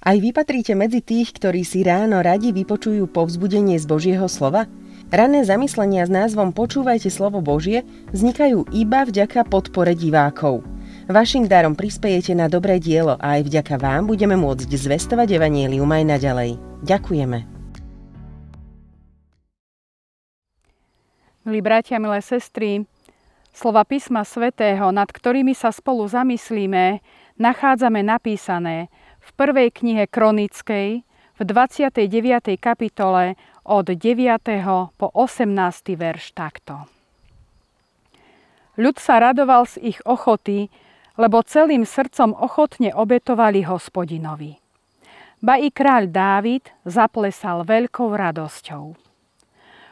Aj vy patríte medzi tých, ktorí si ráno radi vypočujú povzbudenie z Božieho slova? Ranné zamyslenia s názvom Počúvajte slovo Božie vznikajú iba vďaka podpore divákov. Vašim darom prispejete na dobré dielo a aj vďaka vám budeme môcť zvestovať evanjelium aj naďalej. Ďakujeme. Milí bratia, milé sestry, slova písma svätého, nad ktorými sa spolu zamyslíme, nachádzame napísané v prvej knihe Kronickej, v 29. kapitole od 9. po 18. verš takto. Ľud sa radoval z ich ochoty, lebo celým srdcom ochotne obetovali Hospodinovi. Ba i kráľ Dávid zaplesal veľkou radosťou.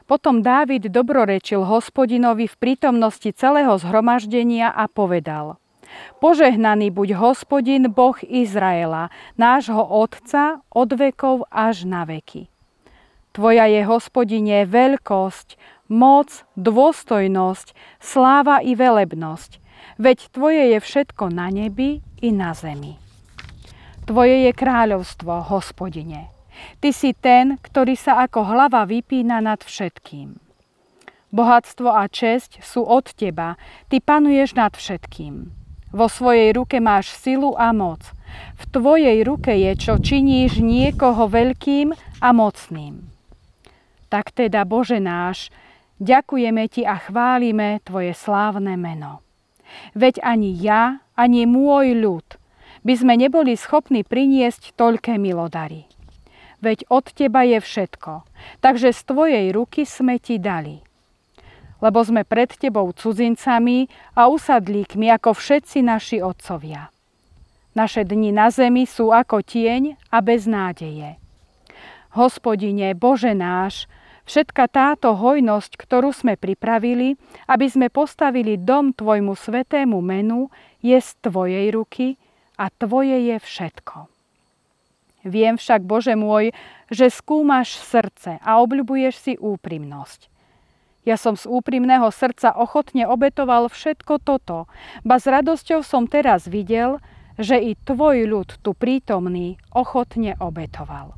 Potom Dávid dobrorečil Hospodinovi v prítomnosti celého zhromaždenia a povedal: Požehnaný buď Hospodin, Boh Izraela, nášho Otca, od vekov až na veky. Tvoja je, Hospodine, veľkosť, moc, dôstojnosť, sláva i velebnosť, veď Tvoje je všetko na nebi i na zemi. Tvoje je kráľovstvo, Hospodine. Ty si ten, ktorý sa ako hlava vypína nad všetkým. Bohatstvo a česť sú od Teba, Ty panuješ nad všetkým. Vo svojej ruke máš silu a moc. V Tvojej ruke je, čo činíš niekoho veľkým a mocným. Tak teda, Bože náš, ďakujeme Ti a chválime Tvoje slávne meno. Veď ani ja, ani môj ľud by sme neboli schopní priniesť toľké milodary. Veď od Teba je všetko, takže z Tvojej ruky sme Ti dali. Lebo sme pred Tebou cudzincami a usadlíkmi ako všetci naši otcovia. Naše dni na zemi sú ako tieň a bez nádeje. Hospodine, Bože náš, všetka táto hojnosť, ktorú sme pripravili, aby sme postavili dom Tvojmu svätému menu, je z Tvojej ruky a Tvoje je všetko. Viem však, Bože môj, že skúmaš srdce a obľubuješ si úprimnosť. Ja som z úprimného srdca ochotne obetoval všetko toto, ba s radosťou som teraz videl, že i Tvoj ľud tu prítomný ochotne obetoval.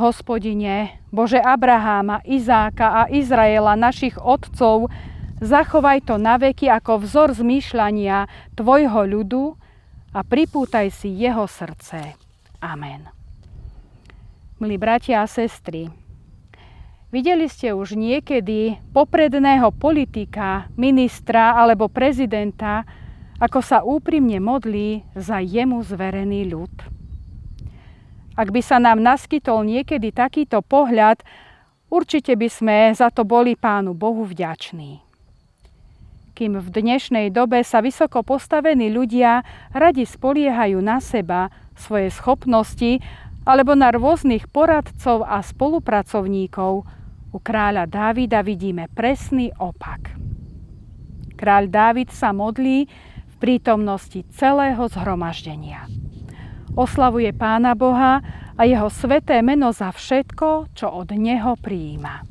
Hospodine, Bože Abraháma, Izáka a Izraela, našich otcov, zachovaj to naveky ako vzor zmýšľania Tvojho ľudu a pripútaj si jeho srdce. Amen. Milí bratia a sestry, videli ste už niekedy popredného politika, ministra alebo prezidenta, ako sa úprimne modlí za jemu zverený ľud? Ak by sa nám naskytol niekedy takýto pohľad, určite by sme za to boli Pánu Bohu vďační. Kým v dnešnej dobe sa vysoko postavení ľudia radi spoliehajú na seba, svoje schopnosti alebo na rôznych poradcov a spolupracovníkov, u kráľa Dávida vidíme presný opak. Kráľ Dávid sa modlí v prítomnosti celého zhromaždenia. Oslavuje Pána Boha a jeho sväté meno za všetko, čo od neho prijíma.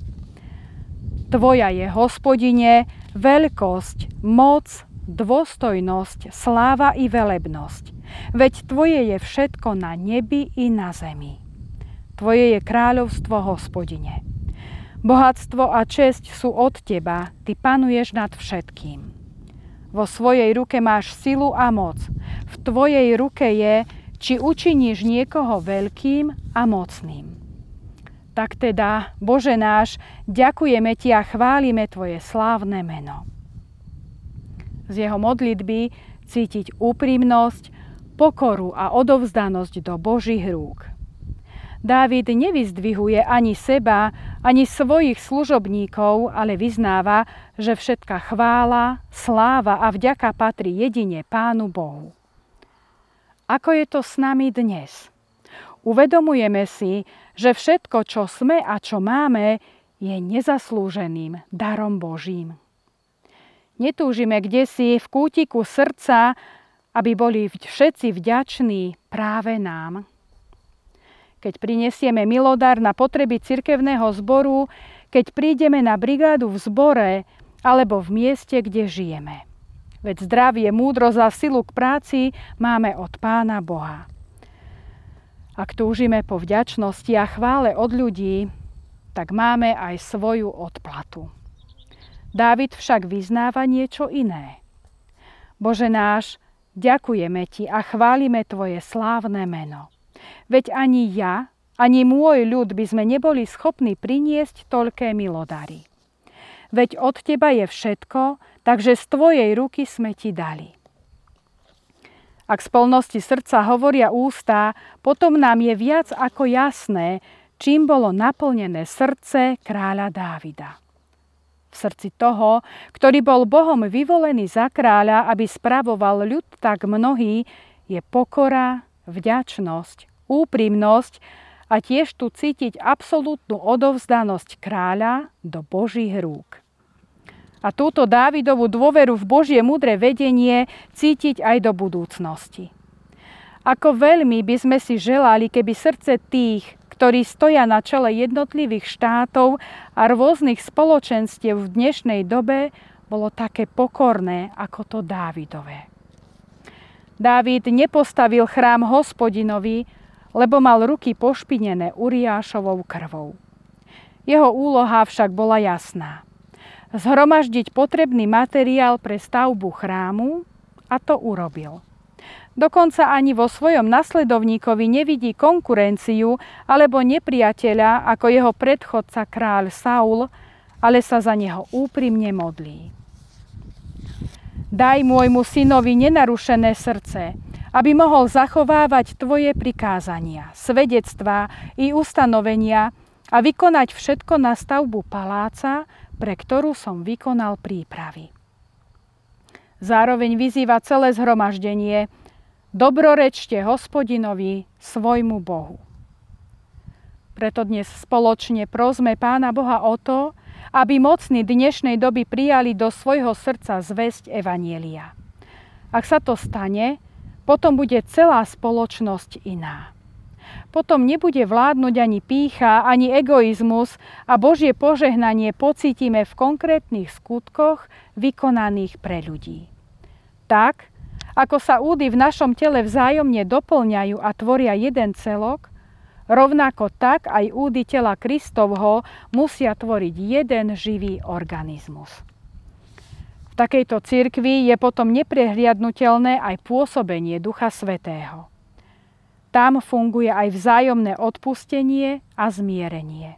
Tvoja je, Hospodine, veľkosť, moc, dôstojnosť, sláva i velebnosť. Veď Tvoje je všetko na nebi i na zemi. Tvoje je kráľovstvo, Hospodine. Bohatstvo a česť sú od Teba, Ty panuješ nad všetkým. Vo svojej ruke máš silu a moc. V Tvojej ruke je, či učiníš niekoho veľkým a mocným. Tak teda, Bože náš, ďakujeme Ti a chválime Tvoje slávne meno. Z jeho modlitby cítiť úprimnosť, pokoru a odovzdanosť do Božích rúk. Dávid nevyzdvihuje ani seba, ani svojich služobníkov, ale vyznáva, že všetká chvála, sláva a vďaka patrí jedine Pánu Bohu. Ako je to s nami dnes? Uvedomujeme si, že všetko, čo sme a čo máme, je nezaslúženým darom Božím. Netúžime kdesi v kútiku srdca, aby boli všetci vďační práve nám. Keď prinesieme milodár na potreby cirkevného zboru, keď prídeme na brigádu v zbore alebo v mieste, kde žijeme. Veď zdravie, múdrosť a silu k práci máme od Pána Boha. Ak túžime po vďačnosti a chvále od ľudí, tak máme aj svoju odplatu. Dávid však vyznáva niečo iné. Bože náš, ďakujeme Ti a chválime Tvoje slávne meno. Veď ani ja, ani môj ľud by sme neboli schopní priniesť toľké milodary. Veď od Teba je všetko, takže z Tvojej ruky sme Ti dali. Ak z plnosti srdca hovoria ústa, potom nám je viac ako jasné, čím bolo naplnené srdce kráľa Dávida. V srdci toho, ktorý bol Bohom vyvolený za kráľa, aby spravoval ľud tak mnohý, je pokora, vďačnosť, úprimnosť a tiež tu cítiť absolútnu odovzdanosť kráľa do Božích rúk. A túto Dávidovú dôveru v Božie múdre vedenie cítiť aj do budúcnosti. Ako veľmi by sme si želali, keby srdce tých, ktorí stoja na čele jednotlivých štátov a rôznych spoločenstiev v dnešnej dobe, bolo také pokorné ako to Dávidové. Dávid nepostavil chrám Hospodinovi, lebo mal ruky pošpinené Uriášovou krvou. Jeho úloha však bola jasná. Zhromaždiť potrebný materiál pre stavbu chrámu, a to urobil. Dokonca ani vo svojom nasledovníkovi nevidí konkurenciu alebo nepriateľa ako jeho predchodca kráľ Saul, ale sa za neho úprimne modlí. Daj môjmu synovi nenarušené srdce, aby mohol zachovávať Tvoje prikázania, svedectvá i ustanovenia a vykonať všetko na stavbu paláca, pre ktorú som vykonal prípravy. Zároveň vyzýva celé zhromaždenie: dobrorečte Hospodinovi, svojmu Bohu. Preto dnes spoločne prosme Pána Boha o to, aby mocní dnešnej doby prijali do svojho srdca zvesť evanjelia. Ak sa to stane, potom bude celá spoločnosť iná. Potom nebude vládnuť ani pýcha, ani egoizmus a Božie požehnanie pocítime v konkrétnych skutkoch vykonaných pre ľudí. Tak, ako sa údy v našom tele vzájomne doplňajú a tvoria jeden celok, rovnako tak aj údy tela Kristovho musia tvoriť jeden živý organizmus. V takejto cirkvi je potom neprehliadnutelné aj pôsobenie Ducha Svätého. Tam funguje aj vzájomné odpustenie a zmierenie.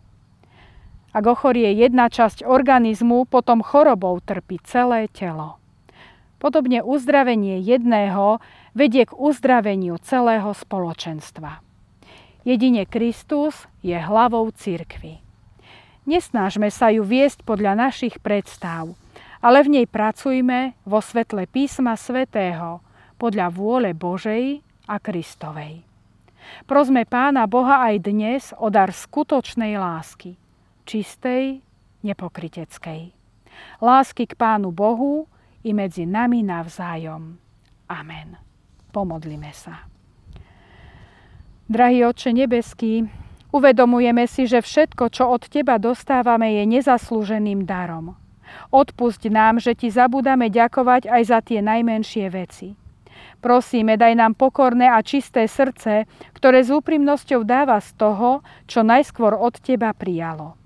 Ak ochorie jedna časť organizmu, potom chorobou trpí celé telo. Podobne uzdravenie jedného vedie k uzdraveniu celého spoločenstva. Jedine Kristus je hlavou cirkvi. Nesnažme sa ju viesť podľa našich predstáv, ale v nej pracujme vo svetle písma svätého, podľa vôle Božej a Kristovej. Prosme Pána Boha aj dnes o dar skutočnej lásky, čistej, nepokryteckej. Lásky k Pánu Bohu i medzi nami navzájom. Amen. Pomodlime sa. Drahý Otče nebeský, uvedomujeme si, že všetko, čo od Teba dostávame, je nezaslúženým darom. Odpusť nám, že Ti zabúdame ďakovať aj za tie najmenšie veci. Prosíme, daj nám pokorné a čisté srdce, ktoré s úprimnosťou dáva z toho, čo najskôr od Teba prijalo.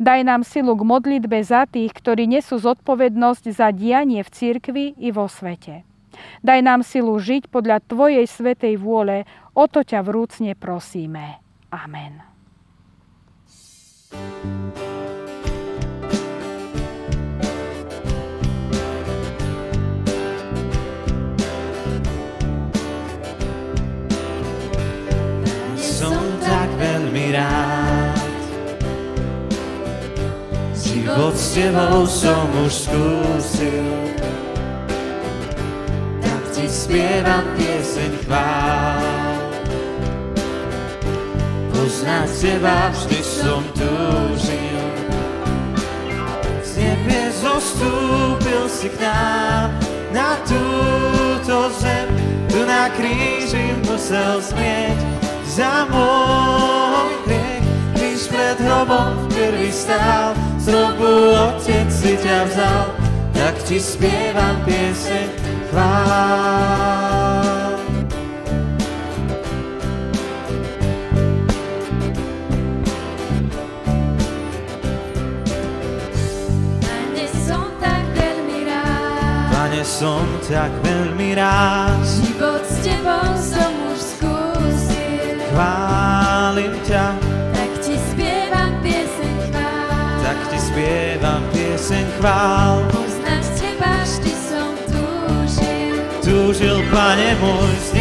Daj nám silu k modlitbe za tých, ktorí nesú zodpovednosť za dianie v cirkvi i vo svete. Daj nám silu žiť podľa Tvojej svätej vôle, o to ťa vrúcne prosíme. Amen. Život s Tebou som už skúsil, tak Ti spievam pieseň chvál. Poznať Teba vždy som túžil, z nebe zostúpil si k nám na túto zem. Tu na kríži musel zmieť za môj hriech. Pred hrobom v krvi stál, znovu Otec si ťa vzal, tak Ti spievam pieseň chvál. som tak veľmi rád. Život s tebou som už skúsil. Chválim ťa, tak ti spievam pieseň chvál. Tak ti spievam pieseň chvál. Poznať teba vždy som túžil. Túžil, Pane môj.